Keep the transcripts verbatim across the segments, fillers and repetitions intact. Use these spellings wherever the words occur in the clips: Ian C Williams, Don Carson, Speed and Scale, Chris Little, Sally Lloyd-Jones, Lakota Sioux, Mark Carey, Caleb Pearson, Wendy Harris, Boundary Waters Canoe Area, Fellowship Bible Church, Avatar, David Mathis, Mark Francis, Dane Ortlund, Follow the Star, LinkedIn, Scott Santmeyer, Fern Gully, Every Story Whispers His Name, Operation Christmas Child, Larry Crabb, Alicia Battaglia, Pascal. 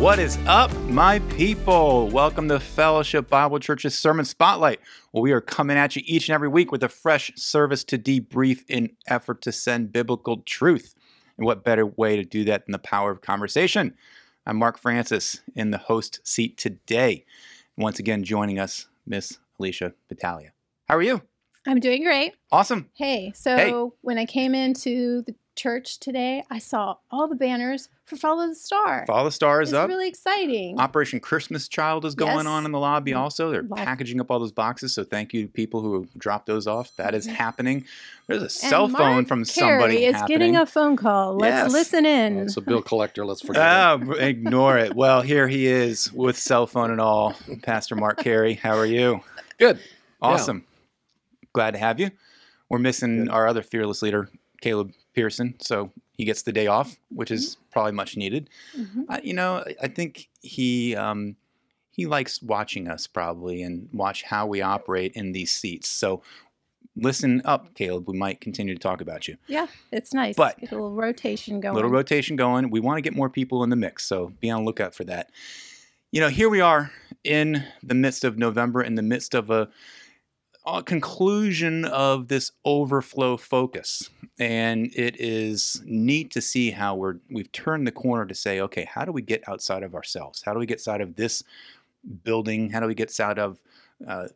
What is up, my people? Welcome to Fellowship Bible Church's Sermon Spotlight, where we are coming at you each and every week with a fresh service to debrief in effort to send biblical truth. And what better way to do that than the power of conversation? I'm Mark Francis in the host seat today. Once again, joining us, Miss Alicia Battaglia. How are you? I'm doing great. Awesome. Hey, so hey. When I came into the church today, I saw all the banners for Follow the Star. Follow the Star is it's up. It's really exciting. Operation Christmas Child is going yes. on in the lobby also. They're Life. packaging up all those boxes, so thank you to people who dropped those off. That is happening. There's a and cell Mark phone from somebody Carey is happening. Getting a phone call. Let's yes. listen in. Well, it's a bill collector. Let's forget oh, it. Ignore it. Well, here he is with cell phone and all. Pastor Mark Carey, how are you? Good. Awesome. Yeah. Glad to have you. We're missing Good. our other fearless leader, Caleb Pearson, so he gets the day off, which is probably much needed. Mm-hmm. I, you know, I think he um, he likes watching us probably and watch how we operate in these seats. So listen up, Caleb. We might continue to talk about you. Yeah, it's nice. But get a little rotation going. Little rotation going. We want to get more people in the mix, so be on the lookout for that. You know, here we are in the midst of November, in the midst of a conclusion of this overflow focus, and it is neat to see how we're we've turned the corner to say, okay, how do we get outside of ourselves? How do we get outside of this building? How do we get outside of uh,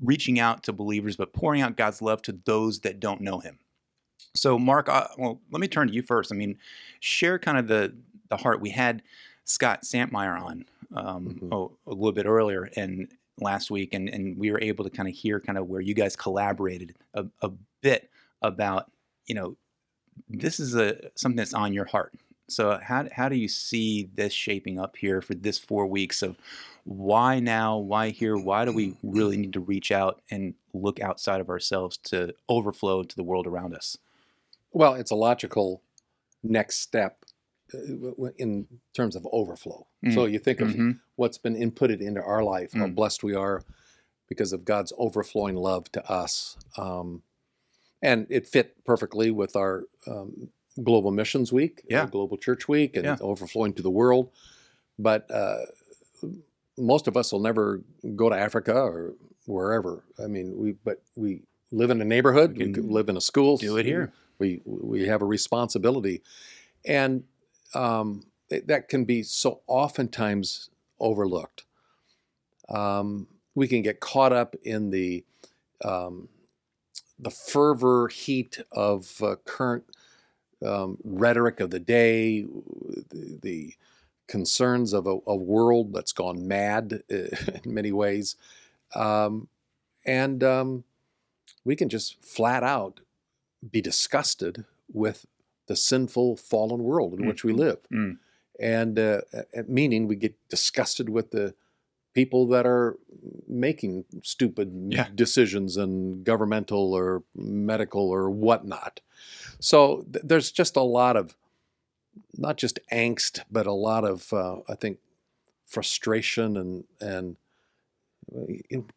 reaching out to believers, but pouring out God's love to those that don't know Him? So, Mark, uh, well, let me turn to you first. I mean, share kind of the the heart. We had Scott Santmeyer on um, mm-hmm. oh, a little bit earlier, and. last week, and, and we were able to kind of hear kind of where you guys collaborated a, a bit about, you know, this is a something that's on your heart. So how how do you see this shaping up here for this four weeks of why now, why here, why do we really need to reach out and look outside of ourselves to overflow to the world around us? Well, it's a logical next step in terms of overflow. Mm. So you think of mm-hmm. what's been inputted into our life, mm. how blessed we are because of God's overflowing love to us. Um, and it fit perfectly with our um, Global Missions Week, yeah. Global Church Week, and yeah. overflowing to the world. But uh, most of us will never go to Africa or wherever. I mean, we but we live in a neighborhood, we, we live in a school. Do it here. We, we have a responsibility. And Um, that can be so oftentimes overlooked. Um, we can get caught up in the um, the fervor, heat of uh, current um, rhetoric of the day, the, the concerns of a, a world that's gone mad uh, in many ways, um, and um, we can just flat out be disgusted with the sinful, fallen world in mm. which we live. Mm. And uh, meaning we get disgusted with the people that are making stupid yeah. decisions in governmental or medical or whatnot. So th- there's just a lot of, not just angst, but a lot of, uh, I think, frustration and and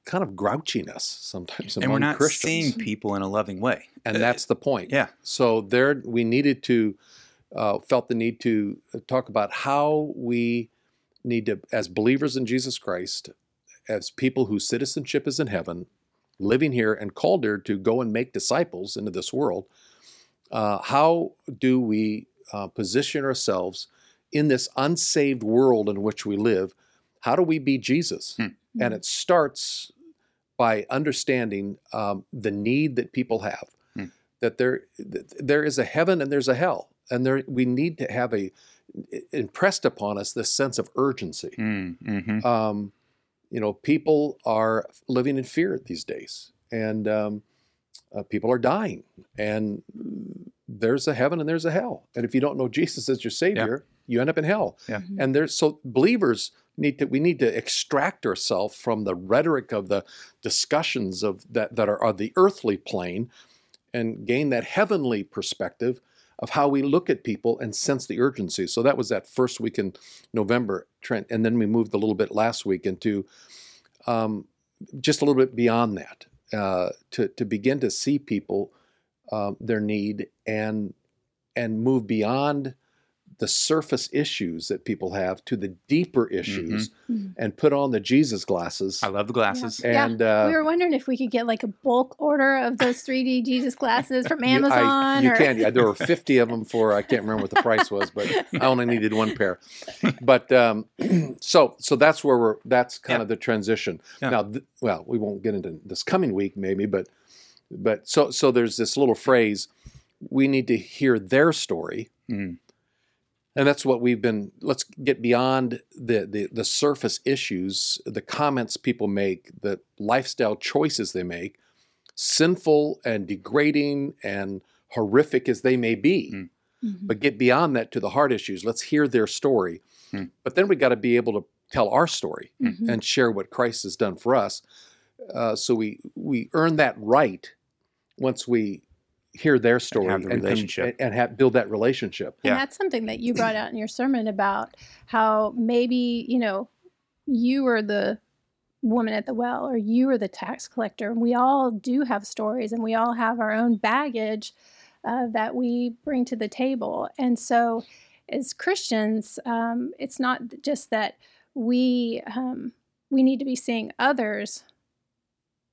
kind of grouchiness sometimes among Christians. And we're not Christians. seeing people in a loving way. And that's the point. Yeah. So there we needed to, uh, felt the need to talk about how we need to, as believers in Jesus Christ, as people whose citizenship is in heaven, living here and called here to go and make disciples into this world, uh, how do we uh, position ourselves in this unsaved world in which we live? How do we be Jesus? Hmm. And it starts by understanding um, the need that people have, mm. that there th- there is a heaven and there's a hell. And there we need to have a impressed upon us this sense of urgency. Mm, mm-hmm. um, you know, people are living in fear these days, and um, uh, people are dying. And there's a heaven and there's a hell. And if you don't know Jesus as your Savior, yeah. you end up in hell. Yeah. And there's so believers... Need to, we need to extract ourselves from the rhetoric of the discussions of that, that are, are the earthly plane and gain that heavenly perspective of how we look at people and sense the urgency. So that was that first week in November, Trent. And then we moved a little bit last week into um, just a little bit beyond that uh, to, to begin to see people, uh, their need, and and move beyond the surface issues that people have to the deeper issues, mm-hmm. and put on the Jesus glasses. I love the glasses. Yeah. And yeah. Uh, we were wondering if we could get like a bulk order of those three D Jesus glasses from Amazon. You, I, you or... can. Yeah, there were fifty of them for, I can't remember what the price was, but I only needed one pair. But um, so so that's where we're, that's kind yeah. of the transition. Yeah. Now, th- well, we won't get into this coming week maybe, but but so so there's this little phrase, we need to hear their story. Mm. And that's what we've been, let's get beyond the, the, the surface issues, the comments people make, the lifestyle choices they make, sinful and degrading and horrific as they may be. Mm. Mm-hmm. But get beyond that to the heart issues. Let's hear their story. Mm. But then we got to be able to tell our story, mm-hmm. and share what Christ has done for us. Uh, so we, we earn that right once we hear their story and, have the relationship. and, and, and have, build that relationship. And yeah. that's something that you brought out in your sermon about how maybe, you know, you were the woman at the well or you were the tax collector. We all do have stories and we all have our own baggage uh, that we bring to the table. And so as Christians, um, it's not just that we um, we need to be seeing others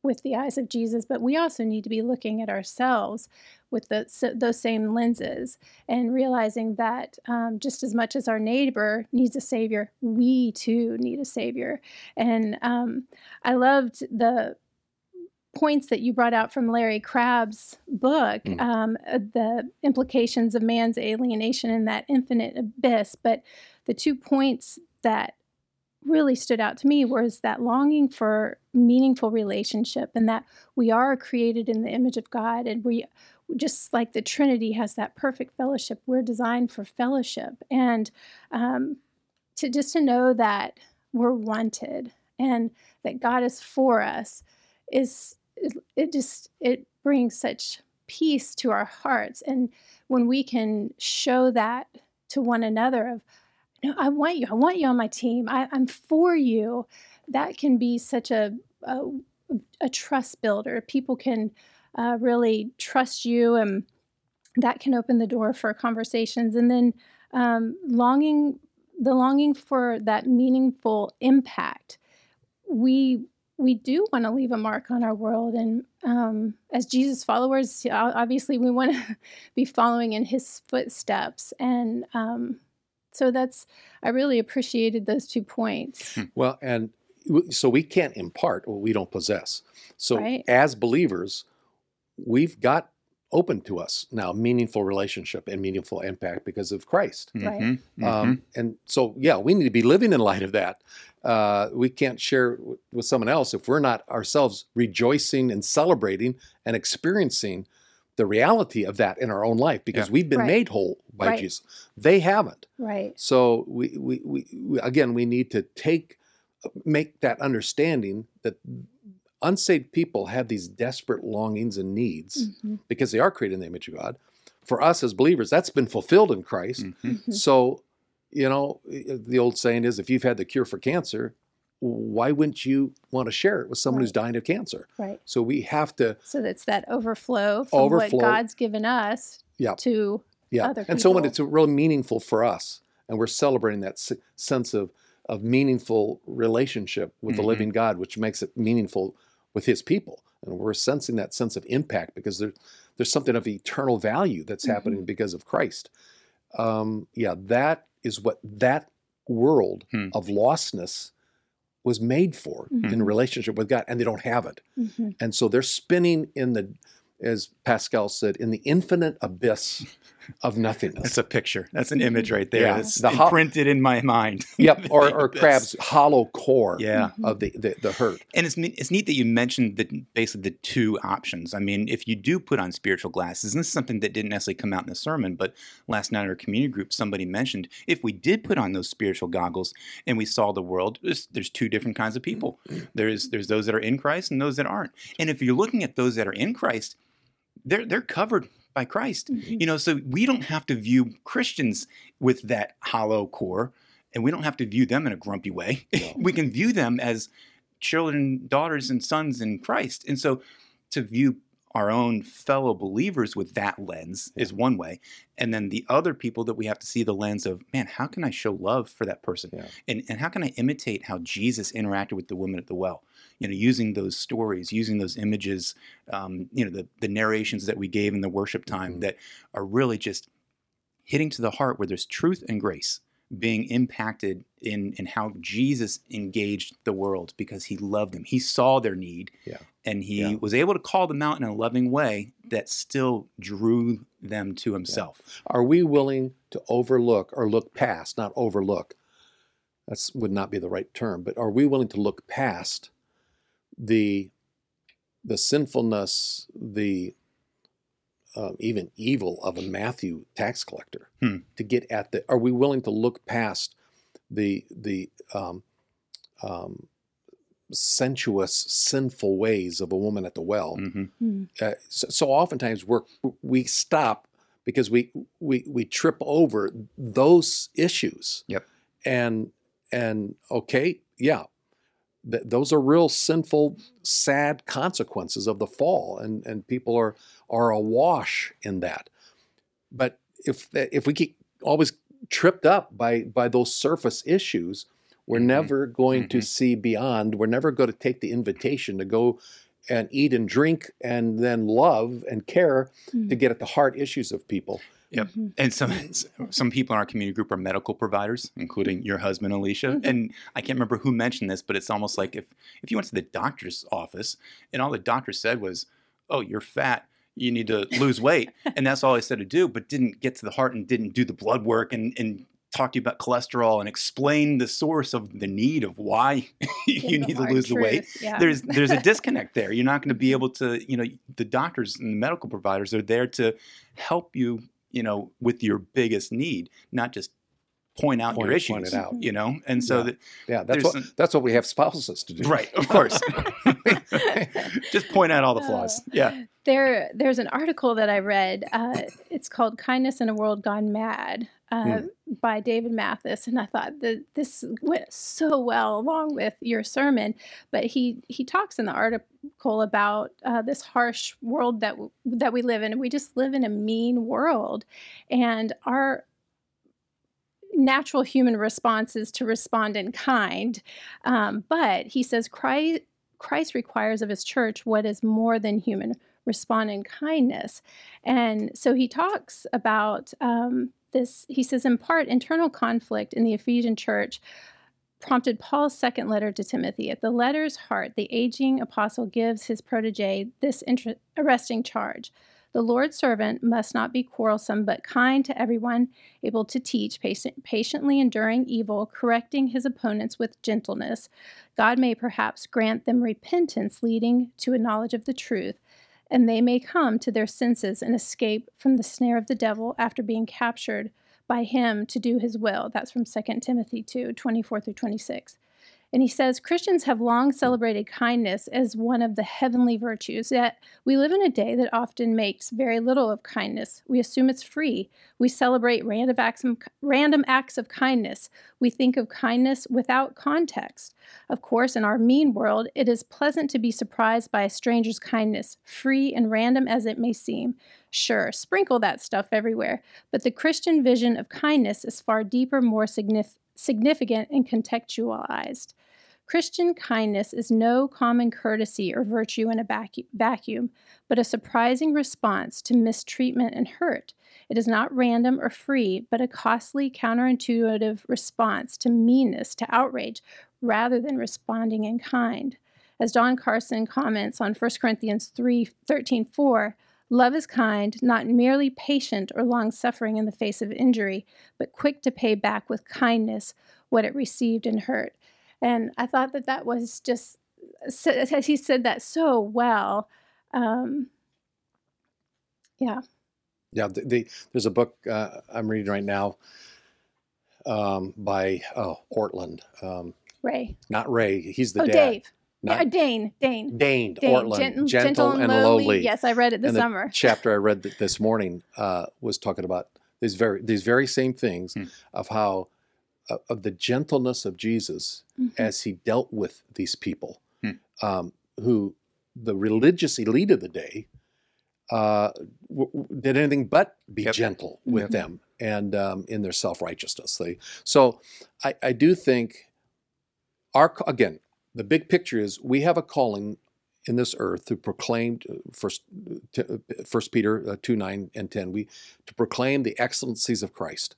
with the eyes of Jesus, but we also need to be looking at ourselves with the, so, those same lenses and realizing that um, just as much as our neighbor needs a Savior, we too need a Savior. And um, I loved the points that you brought out from Larry Crabb's book, mm. um, the implications of man's alienation in that infinite abyss. But the two points that really stood out to me was that longing for meaningful relationship and that we are created in the image of God, and we just like the Trinity has that perfect fellowship, we're designed for fellowship, and um, to just to know that we're wanted and that God is for us is it, it just it brings such peace to our hearts. And when we can show that to one another of, no, I want you. I want you on my team. I, I'm for you. That can be such a a, a trust builder. People can uh, really trust you, and that can open the door for conversations. And then um, longing, the longing for that meaningful impact. We we do want to leave a mark on our world, and um, as Jesus followers, obviously we want to be following in His footsteps, and. Um, So that's, I really appreciated those two points. Well, and so we can't impart what we don't possess. So right. as believers, we've got open to us now meaningful relationship and meaningful impact because of Christ. Mm-hmm. Right. Mm-hmm. Um, and so, yeah, we need to be living in light of that. Uh, we can't share w- with someone else if we're not ourselves rejoicing and celebrating and experiencing the reality of that in our own life, because yeah. we've been right. made whole by right. Jesus. They haven't. Right. So we, we, we, again, we need to take, make that understanding that unsaved people have these desperate longings and needs, mm-hmm. because they are created in the image of God. For us as believers, that's been fulfilled in Christ. Mm-hmm. Mm-hmm. So, you know, the old saying is, if you've had the cure for cancer, why wouldn't you want to share it with someone right. who's dying of cancer? Right. So we have to. So that's that overflow from overflow. what God's given us yeah. to yeah. other people. And so when it's really meaningful for us, and we're celebrating that s- sense of, of meaningful relationship with mm-hmm. the living God, which makes it meaningful with His people. And we're sensing that sense of impact because there, there's something of eternal value that's mm-hmm. happening because of Christ. Um, yeah, that is what that world mm. of lostness was made for mm-hmm. in relationship with God, and they don't have it. Mm-hmm. And so they're spinning in the, as Pascal said, in the infinite abyss of nothingness. That's a picture. That's an image right there. Yeah. That's the ho- imprinted in my mind. Yep, or, or Crabb's hollow core yeah. of the, the, the hurt. And it's it's neat that you mentioned the, basically the two options. I mean, if you do put on spiritual glasses, and this is something that didn't necessarily come out in the sermon, but last night in our community group, somebody mentioned, if we did put on those spiritual goggles and we saw the world, there's, there's two different kinds of people. There's, there's those that are in Christ and those that aren't. And if you're looking at those that are in Christ, they're they're covered by Christ, mm-hmm. you know, so we don't have to view Christians with that hollow core, and we don't have to view them in a grumpy way. No. We can view them as children, daughters, and sons in Christ. And so to view our own fellow believers with that lens yeah. is one way. And then the other people that we have to see the lens of, man, how can I show love for that person? Yeah. And and how can I imitate how Jesus interacted with the woman at the well? You know, using those stories, using those images, um, you know, the, the narrations that we gave in the worship time mm-hmm. that are really just hitting to the heart where there's truth and grace being impacted in, in how Jesus engaged the world because he loved them. He saw their need yeah. and he yeah. was able to call them out in a loving way that still drew them to himself. Yeah. Are we willing to overlook or look past, not overlook, that would not be the right term, but are we willing to look past the the sinfulness, the Um, even evil of a Matthew tax collector hmm. to get at the, are we willing to look past the the um, um, sensuous, sinful ways of a woman at the well? Mm-hmm. Mm-hmm. Uh, so, so oftentimes we're, we stop because we, we we trip over those issues. Yep. And, and okay, yeah, th- those are real sinful, sad consequences of the fall, and, and people are... are awash in that. But if if we get always tripped up by, by those surface issues, we're mm-hmm. never going mm-hmm. to see beyond. We're never going to take the invitation to go and eat and drink and then love and care mm-hmm. to get at the hard issues of people. Yep. Mm-hmm. And some some people in our community group are medical providers, including your husband, Alicia. Mm-hmm. And I can't remember who mentioned this, but it's almost like if, if you went to the doctor's office and all the doctor said was, oh, you're fat, you need to lose weight. And that's all I said to do, but didn't get to the heart and didn't do the blood work and, and talk to you about cholesterol and explain the source of the need of why you need to lose the weight. Yeah. There's there's a disconnect there. You're not going to be able to, you know, the doctors and the medical providers are there to help you, you know, with your biggest need, not just point out point, your issues, point it out. You know? And so yeah. that yeah, that's what, some, that's what we have spouses to do. Right, of course. Just point out all the flaws. Yeah. There, there's an article that I read. Uh, it's called Kindness in a World Gone Mad uh, mm. by David Mathis. And I thought that this went so well along with your sermon. But he, he talks in the article about uh, this harsh world that w- that we live in. We just live in a mean world. And our natural human response is to respond in kind. Um, but he says Christ, Christ requires of his church what is more than human, respond in kindness. And so he talks about um, this, he says, in part, internal conflict in the Ephesian church prompted Paul's second letter to Timothy. At the letter's heart, the aging apostle gives his protege this inter- arresting charge. The Lord's servant must not be quarrelsome, but kind to everyone, able to teach, patient, patiently enduring evil, correcting his opponents with gentleness. God may perhaps grant them repentance, leading to a knowledge of the truth, and they may come to their senses and escape from the snare of the devil after being captured by him to do his will. That's from Second Timothy two, twenty-four through twenty-six. And he says, Christians have long celebrated kindness as one of the heavenly virtues, yet we live in a day that often makes very little of kindness. We assume it's free. We celebrate random acts, random acts of kindness. We think of kindness without context. Of course, in our mean world, it is pleasant to be surprised by a stranger's kindness, free and random as it may seem. Sure, sprinkle that stuff everywhere, but the Christian vision of kindness is far deeper, more significant. significant and contextualized. Christian kindness is no common courtesy or virtue in a vacu- vacuum, but a surprising response to mistreatment and hurt. It is not random or free, but a costly, counterintuitive response to meanness, to outrage, rather than responding in kind. As Don Carson comments on First Corinthians three, thirteen, four, love is kind, not merely patient or long-suffering in the face of injury, but quick to pay back with kindness what it received and hurt. And I thought that that was just, as he said that so well, um, yeah. Yeah, the, the, there's a book uh, I'm reading right now um, by oh, Ortlund. Um, Ray. Not Ray, he's the oh, dad. Dave. Not, yeah, Dane, Dane. Dane, Dane Ortlund, gentle, gentle and, and lowly. lowly. Yes, I read it this the summer. The chapter I read th- this morning uh, was talking about these very these very same things mm. of how, uh, of the gentleness of Jesus mm-hmm. as he dealt with these people mm. um, who the religious elite of the day uh, w- w- did anything but be yep. gentle with yep. them and um, in their self-righteousness. They, so I, I do think our, again, the big picture is we have a calling in this earth to proclaim, first, first Peter uh, two, nine and ten, we, to proclaim the excellencies of Christ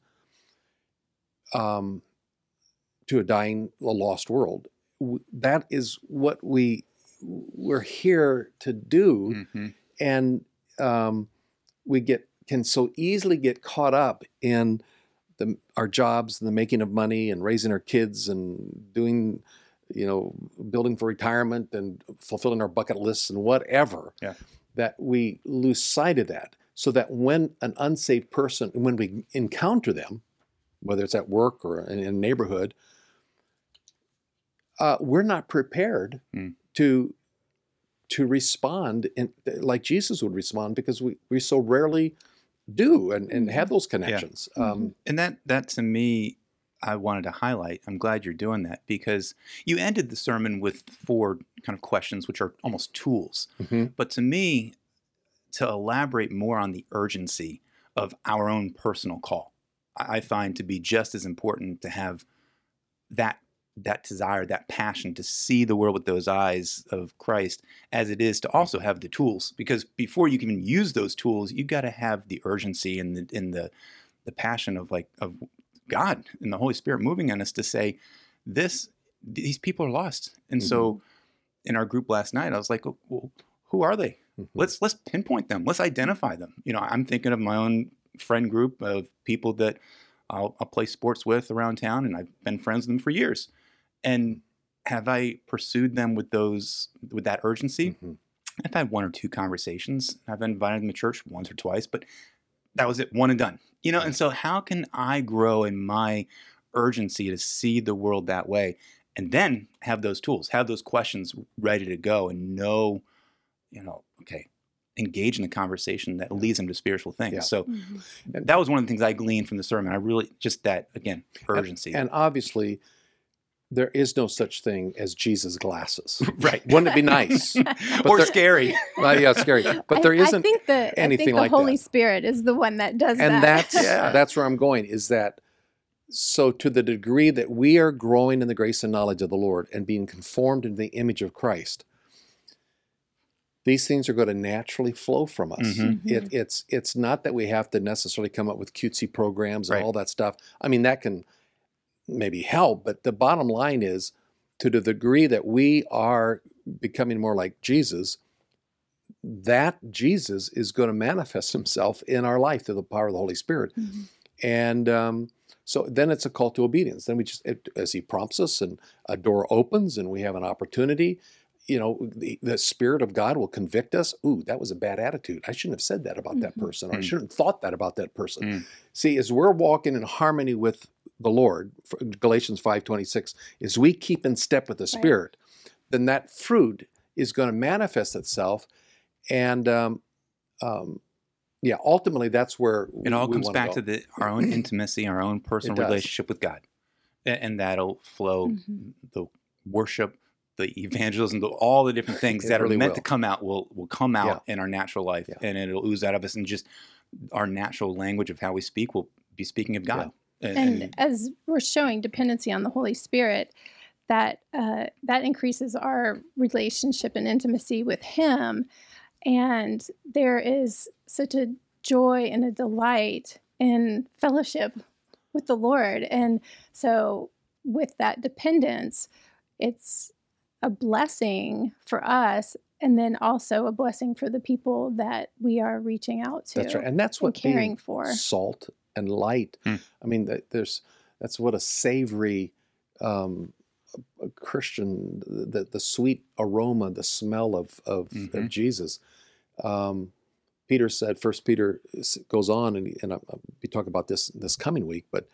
um, to a dying, a lost world. That is what we we're here to do, mm-hmm. and um, we get can so easily get caught up in the, our jobs, and the making of money, and raising our kids, and doing, you know, building for retirement, and fulfilling our bucket lists, and whatever. Yeah. That we lose sight of that, so that when an unsaved person, when we encounter them, whether it's at work or in a neighborhood. Uh, we're not prepared mm. to to respond in, like Jesus would respond, because we, we so rarely do and, and have those connections. Yeah. Um, mm-hmm. And that, that to me, I wanted to highlight. I'm glad you're doing that, because you ended the sermon with four kind of questions, which are almost tools. Mm-hmm. But to me, to elaborate more on the urgency of our own personal call, I, I find to be just as important to have that that desire, that passion to see the world with those eyes of Christ, as it is to also have the tools. Because before you can even use those tools, you got to have the urgency and the, and the the passion of like of God and the Holy Spirit moving on us to say, this, these people are lost. And mm-hmm. so in our group last night, I was like, well, who are they? Mm-hmm. Let's, let's pinpoint them. Let's identify them. You know, I'm thinking of my own friend group of people that I'll, I'll play sports with around town, and I've been friends with them for years. And have I pursued them with those, with that urgency? Mm-hmm. I've had one or two conversations. I've invited them to church once or twice, but that was it, one and done. You know, and so how can I grow in my urgency to see the world that way, and then have those tools, have those questions ready to go, and know, you know, okay, engage in the conversation that leads them to spiritual things. Yeah. So mm-hmm. that was one of the things I gleaned from the sermon. I really just that again, urgency. And, and obviously, there is no such thing as Jesus glasses. Right. Wouldn't it be nice? Or there, scary. Well, yeah, scary. But I, there isn't I think the, anything I think the like Holy that. Spirit is the one that does and that. And that's, yeah. that's where I'm going, is that so to the degree that we are growing in the grace and knowledge of the Lord and being conformed into the image of Christ, these things are going to naturally flow from us. Mm-hmm. It, it's, it's not that we have to necessarily come up with cutesy programs and right. all that stuff. I mean, that can... maybe help, but the bottom line is, to the degree that we are becoming more like Jesus, that Jesus is going to manifest himself in our life through the power of the Holy Spirit. Mm-hmm. And um, so then it's a call to obedience. Then we just, it, as he prompts us and a door opens and we have an opportunity, you know, the, the Spirit of God will convict us. Ooh, that was a bad attitude. I shouldn't have said that about mm-hmm. that person. Or mm-hmm. I shouldn't have thought that about that person. Mm-hmm. See, as we're walking in harmony with the Lord, Galatians five twenty-six, is we keep in step with the Spirit, right. then that fruit is going to manifest itself. And um, um, yeah, ultimately that's where it all we comes back to the, our own intimacy, our own personal relationship with God. And that'll flow mm-hmm. the worship, the evangelism, the, all the different things it that really are meant will. to come out will will come out yeah. in our natural life, yeah. and it'll ooze out of us, and just our natural language of how we speak will be speaking of God. Yeah. And, and as we're showing dependency on the Holy Spirit, that uh, that increases our relationship and intimacy with Him. And there is such a joy and a delight in fellowship with the Lord. And so with that dependence, it's a blessing for us, and then also a blessing for the people that we are reaching out to. That's right. And that's what and caring for. Salt and light. Mm. I mean, there's that's what a savory um, a Christian, the, the sweet aroma, the smell of of, mm-hmm. of Jesus. Um, Peter said, First Peter goes on, and, and I'll be talking about this this coming week. But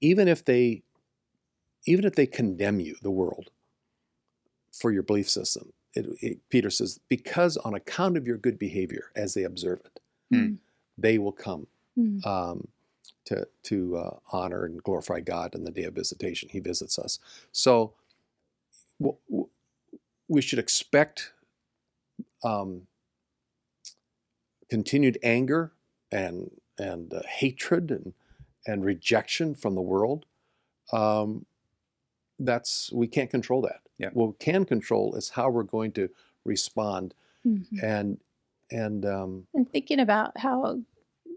even if they, even if they condemn you, the world, for your belief system, it, it, Peter says, because on account of your good behavior, as they observe it, mm. they will come. Mm-hmm. Um, to to uh, honor and glorify God in the day of visitation. He visits us. So w- w- we should expect um, continued anger and and uh, hatred and and rejection from the world. Um, that's we can't control that. Yeah. What we can control is how we're going to respond. Mm-hmm. And and um, and thinking about how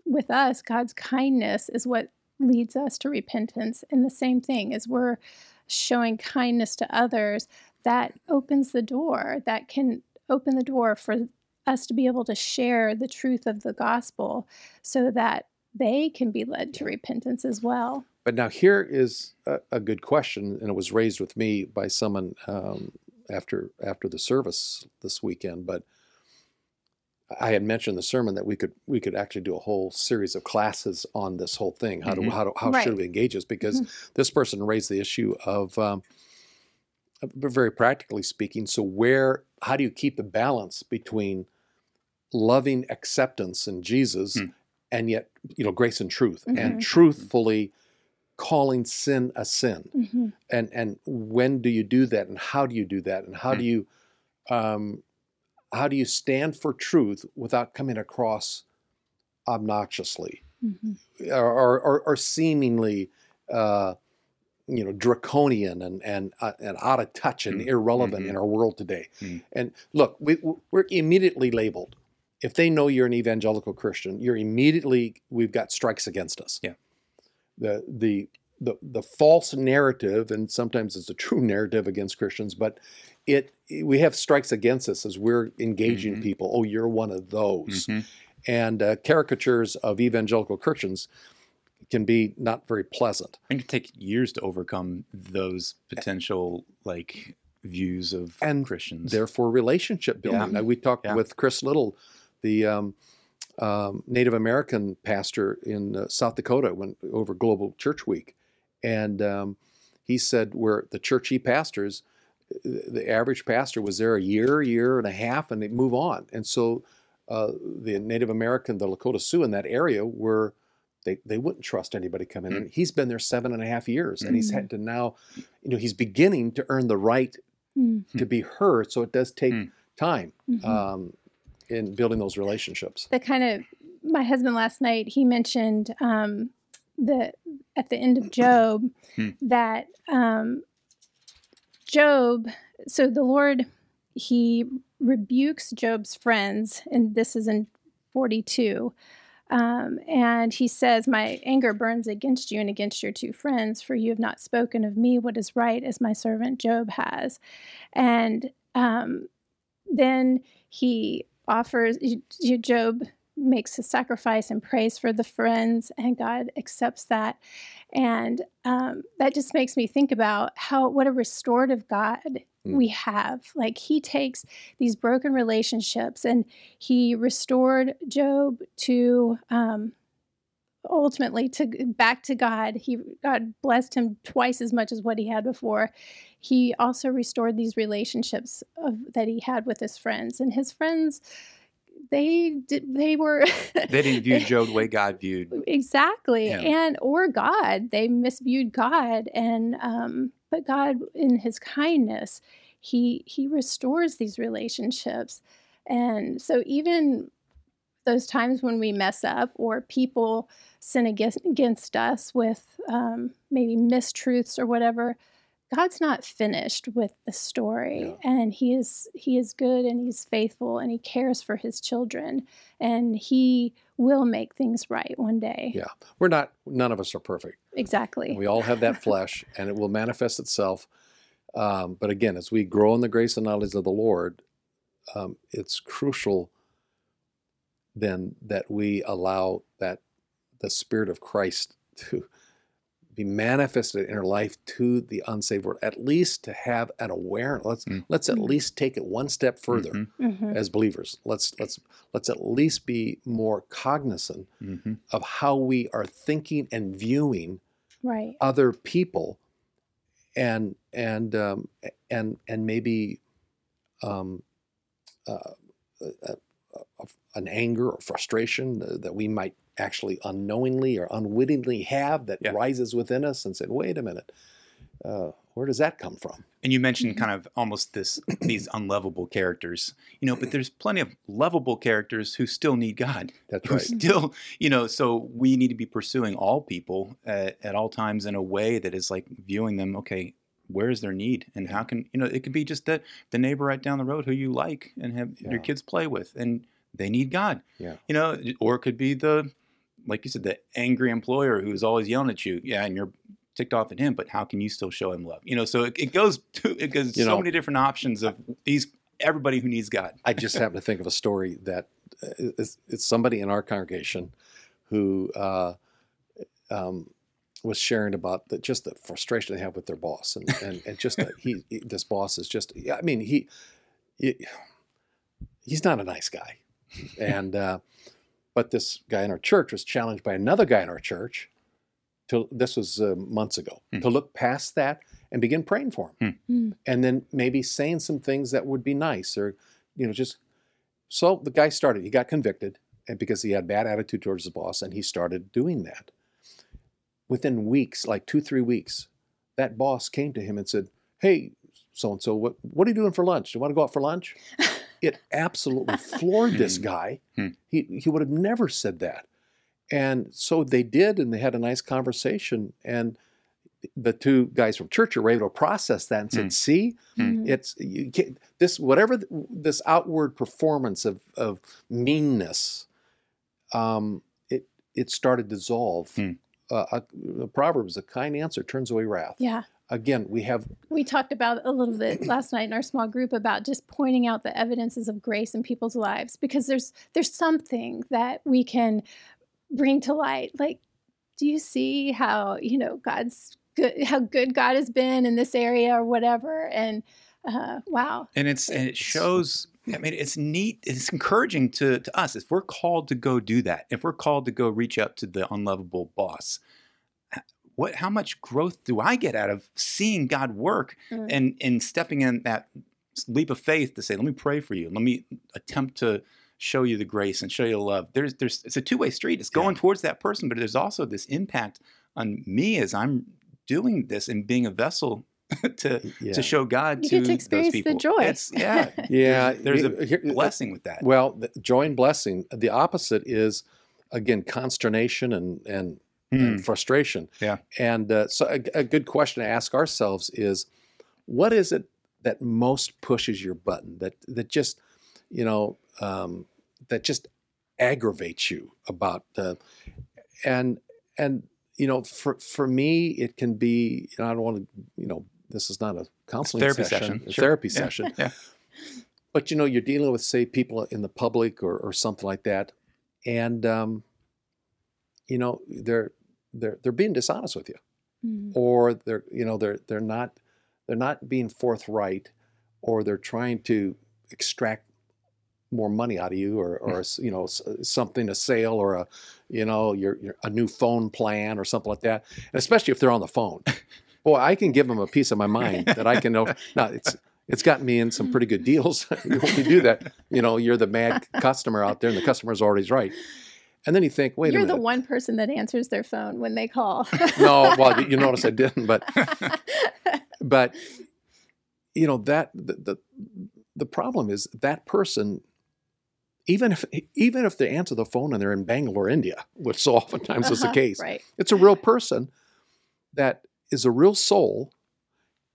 with us, God's kindness is what leads us to repentance. And the same thing as we're showing kindness to others, that opens the door, that can open the door for us to be able to share the truth of the gospel so that they can be led to repentance as well. But now here is a, a good question, and it was raised with me by someone um, after after the service this weekend. But I had mentioned the sermon that we could we could actually do a whole series of classes on this whole thing. How mm-hmm. do how do, how right. should we engage this? Because mm-hmm. this person raised the issue of um, very practically speaking. So where how do you keep the balance between loving acceptance in Jesus mm. and yet you know grace and truth mm-hmm. and truthfully calling sin a sin? Mm-hmm. And and when do you do that? And how do you do that? And how mm-hmm. do you um, How do you stand for truth without coming across obnoxiously mm-hmm. or, or, or seemingly, uh, you know, draconian and and, uh, and out of touch and mm-hmm. irrelevant mm-hmm. in our world today? Mm-hmm. And look, we, we're immediately labeled. If they know you're an evangelical Christian, you're immediately we've got strikes against us. Yeah, the the the the false narrative, and sometimes it's a true narrative against Christians, but. It we have strikes against us as we're engaging mm-hmm. people. Oh, you're one of those, mm-hmm. and uh, caricatures of evangelical Christians can be not very pleasant. It can take years to overcome those potential like views of and Christians. Therefore, relationship building. Yeah. We talked yeah. with Chris Little, the um, um, Native American pastor in uh, South Dakota, when over Global Church Week, and um, he said where the church he pastors. The average pastor was there a year, year and a half, and they move on. And so uh, the Native American, the Lakota Sioux in that area were, they, they wouldn't trust anybody come in. And he's been there seven and a half years, and he's had to now, you know, he's beginning to earn the right mm-hmm. to be heard. So it does take mm-hmm. time um, in building those relationships. The kind of, my husband last night, he mentioned um, the at the end of Job mm-hmm. that, um, Job, so the Lord, he rebukes Job's friends, and this is in forty-two, um, and he says, "My anger burns against you and against your two friends, for you have not spoken of me what is right as my servant Job has." And um, then he offers, Job makes a sacrifice and prays for the friends, and God accepts that. And um, that just makes me think about how what a restorative God mm. we have. Like he takes these broken relationships and he restored Job to um, ultimately to back to God. He God blessed him twice as much as what he had before. He also restored these relationships of, that he had with his friends, and his friends. They did. They were. They didn't view Job the way God viewed. Exactly, him. and or God. They misviewed God, and um, but God, in His kindness, He He restores these relationships, and so even those times when we mess up or people sin against, against us with um, maybe mistruths or whatever, God's not finished with the story, yeah. and he is he is good, and he's faithful, and he cares for his children, and he will make things right one day. Yeah, we're not, none of us are perfect. Exactly. We all have that flesh, and it will manifest itself. Um, but again, as we grow in the grace and knowledge of the Lord, um, it's crucial then that we allow that the Spirit of Christ to be manifested in our life to the unsaved world, at least to have an awareness. Let's mm-hmm. let's at least take it one step further mm-hmm. as believers. Let's let's let's at least be more cognizant mm-hmm. of how we are thinking and viewing right. other people, and and um, and and maybe um, uh, uh, uh, an anger or frustration that we might. Actually unknowingly or unwittingly have that yeah. rises within us and said, wait a minute, uh, where does that come from? And you mentioned kind of almost this these unlovable characters, you know, but there's plenty of lovable characters who still need God. That's right. Still, you know, so we need to be pursuing all people at, at all times in a way that is like viewing them, okay, where is their need? And how can, you know, it could be just that the neighbor right down the road who you like and have yeah. your kids play with, and they need God. Yeah. You know, or it could be the, like you said, the angry employer who is always yelling at you. Yeah, and you're ticked off at him, but how can you still show him love? You know, so it, it goes to it goes you so know, many different options of these everybody who needs God. I just happen to think of a story that it's, it's somebody in our congregation who uh, um, was sharing about the, just the frustration they have with their boss, and and, and just that he this boss is just I mean he, he he's not a nice guy, and uh, but this guy in our church was challenged by another guy in our church. To, this was uh, months ago, mm. to look past that and begin praying for him. Mm. Mm. And then maybe saying some things that would be nice or, you know, just, so the guy started, he got convicted and because he had bad attitude towards his boss, and he started doing that. Within weeks, like two, three weeks, that boss came to him and said, hey, so-and-so, what, what are you doing for lunch? Do you want to go out for lunch? It absolutely floored this guy. Mm. He he would have never said that. And so they did, and they had a nice conversation. And the two guys from church were able to process that and said, mm. "See, mm. it's you can't, this whatever this outward performance of of meanness, um, it it started to dissolve." Mm. Uh, a, a proverb is a kind answer turns away wrath. Yeah. Again, we have we talked about a little bit last night in our small group about just pointing out the evidences of grace in people's lives, because there's there's something that we can bring to light. Like, do you see how, you know, God's good, how good God has been in this area or whatever? And uh, wow. And it's, and it shows, I mean, it's neat. It's encouraging to, to us. If we're called to go do that, if we're called to go reach up to the unlovable boss, what, how much growth do I get out of seeing God work mm. and, and stepping in that leap of faith to say, let me pray for you. Let me attempt to show you the grace and show you the love. There's, there's, it's a two-way street. It's going yeah. towards that person, but there's also this impact on me as I'm doing this and being a vessel to yeah. to show God you to, get to experience those people. The joy. It's, yeah, yeah. There's a Here, blessing with that. Well, the joy and blessing. The opposite is, again, consternation and and, mm. and frustration. Yeah. And uh, so, a, a good question to ask ourselves is, what is it that most pushes your button? That that just, you know. Um, that just aggravates you about uh, and and you know for for me it can be, you know, I don't want to, you know, this is not a counseling therapy session, session. A sure. therapy yeah. session yeah. But you know, you're dealing with, say, people in the public or, or something like that, and um, you know, they're they're they're being dishonest with you mm. or they're you know they're they're not they're not being forthright, or they're trying to extract more money out of you, or, or you know, something, a sale, or a, you know, your, your a new phone plan or something like that. And especially if they're on the phone, boy, I can give them a piece of my mind that I can know. No, it's it's gotten me in some pretty good deals. When you do that, you know, you're the mad customer out there, and the customer's always right. And then you think, wait You're a minute. You're the one person that answers their phone when they call. No, well, you, you notice I didn't, but but you know that the the, the problem is that person. Even if even if they answer the phone and they're in Bangalore, India, which so oftentimes uh-huh, is the case, right. It's a real person that is a real soul,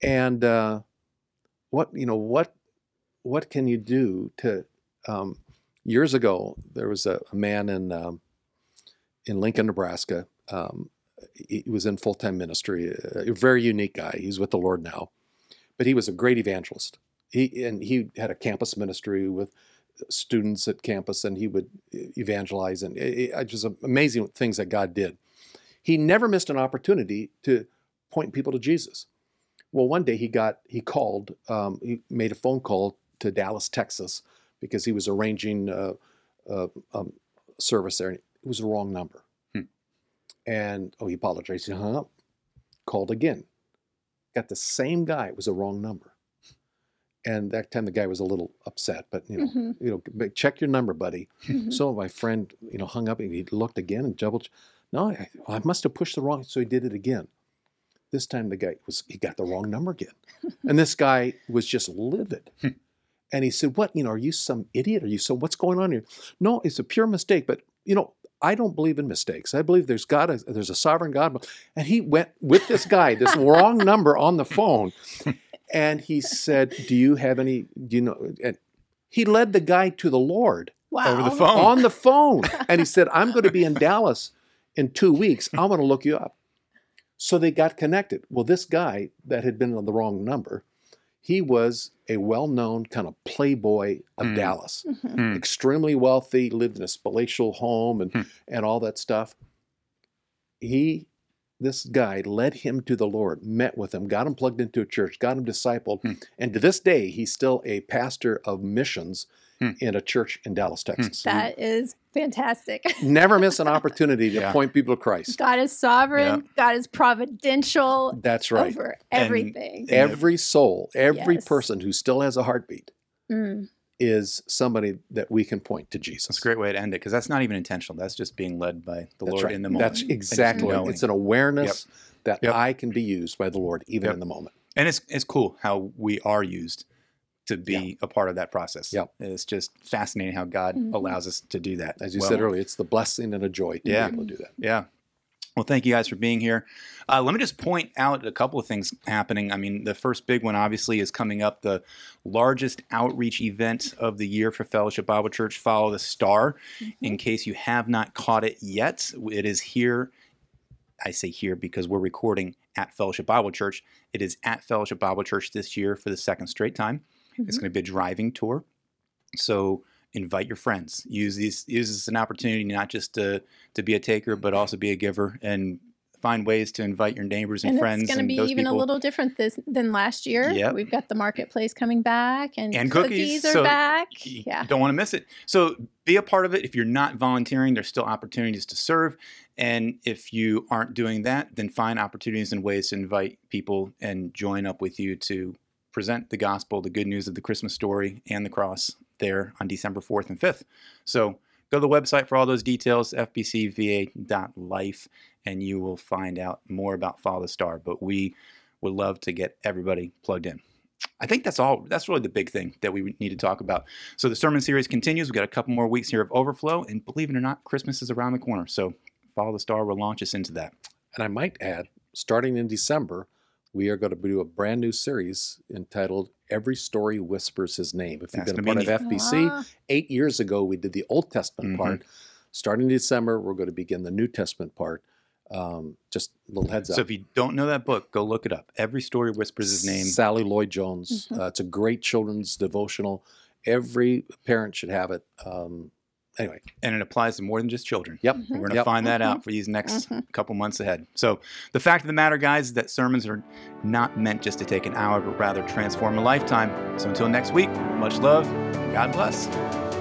and uh, what you know what what can you do to? Um, years ago, there was a, a man in um, in Lincoln, Nebraska. Um, he, he was in full time ministry. A, a very unique guy. He's with the Lord now, but he was a great evangelist. He and he had a campus ministry with students at campus, and he would evangelize, and it, it was amazing things that God did. He never missed an opportunity to point people to Jesus. Well, one day he got, he called, um, he made a phone call to Dallas, Texas, because he was arranging a, a, a service there, and it was the wrong number. Hmm. And, oh, he apologized. He hung up, called again, got the same guy. It was the wrong number. And that time the guy was a little upset, but you know, mm-hmm. you know, check your number, buddy. Mm-hmm. So my friend, you know, hung up and he looked again and double. No, I, I must have pushed the wrong. So he did it again. This time the guy was, he got the wrong number again. And this guy was just livid. And he said, what, you know, are you some idiot? Are you so, what's going on here? No, it's a pure mistake. But, you know, I don't believe in mistakes. I believe there's God, there's a sovereign God. And he went with this guy, this wrong number on the phone. And he said, do you have any, do you know, and he led the guy to the Lord. Wow. Over the phone. On the phone. And he said, I'm going to be in Dallas in two weeks. I'm going to look you up. So they got connected. Well, this guy that had been on the wrong number, he was a well-known kind of playboy of mm. Dallas. Mm-hmm. Mm. Extremely wealthy, lived in a palatial home and, mm. and all that stuff. He, this guy led him to the Lord, met with him, got him plugged into a church, got him discipled. Mm. And to this day, he's still a pastor of missions mm. in a church in Dallas, Texas. That is fantastic. Never miss an opportunity to yeah. point people to Christ. God is sovereign. Yeah. God is providential. That's right. Over everything. And every soul, every yes. person who still has a heartbeat mm. is somebody that we can point to Jesus. That's a great way to end it, because that's not even intentional. That's just being led by the that's Lord right. in the moment. That's exactly. It's an awareness yep. that yep. I can be used by the Lord even yep. in the moment. And it's it's cool how we are used to be yeah. a part of that process. Yeah. It's just fascinating how God mm-hmm. allows us to do that. As you well, said earlier, it's the blessing and a joy to yeah. be able to do that. Yeah. Well, thank you guys for being here. Uh, let me just point out a couple of things happening. I mean, the first big one, obviously, is coming up, the largest outreach event of the year for Fellowship Bible Church, Follow the Star. Mm-hmm. In case you have not caught it yet, it is here. I say here because we're recording at Fellowship Bible Church. It is at Fellowship Bible Church this year for the second straight time. It's going to be a driving tour. So invite your friends. Use these. Use this as an opportunity not just to, to be a taker, but also be a giver, and find ways to invite your neighbors and, and friends. It's going to be even people. a little different this, than last year. Yep. We've got the marketplace coming back, and, and cookies, cookies are so back. You yeah. don't want to miss it. So be a part of it. If you're not volunteering, there's still opportunities to serve. And if you aren't doing that, then find opportunities and ways to invite people and join up with you to present the gospel, the good news of the Christmas story and the cross there on December fourth and fifth. So go to the website for all those details, f b c v a dot life, and you will find out more about Follow the Star. But we would love to get everybody plugged in. I think that's all. That's really the big thing that we need to talk about. So the sermon series continues. We've got a couple more weeks here of overflow, and believe it or not, Christmas is around the corner. So Follow the Star will launch us into that. And I might add, starting in December, we are going to do a brand new series entitled Every Story Whispers His Name. If you've That's been a part neat. of F B C, Aww. eight years ago, we did the Old Testament mm-hmm. part. Starting in December, we're going to begin the New Testament part. Um, just a little heads up. So if you don't know that book, go look it up. Every Story Whispers His Name. Sally Lloyd-Jones. Mm-hmm. Uh, it's a great children's devotional. Every parent should have it. Um, Anyway, and it applies to more than just children. Yep. Mm-hmm. We're going to yep. find that mm-hmm. out for these next mm-hmm. couple months ahead. So the fact of the matter, guys, is that sermons are not meant just to take an hour, but rather transform a lifetime. So until next week, much love. God bless.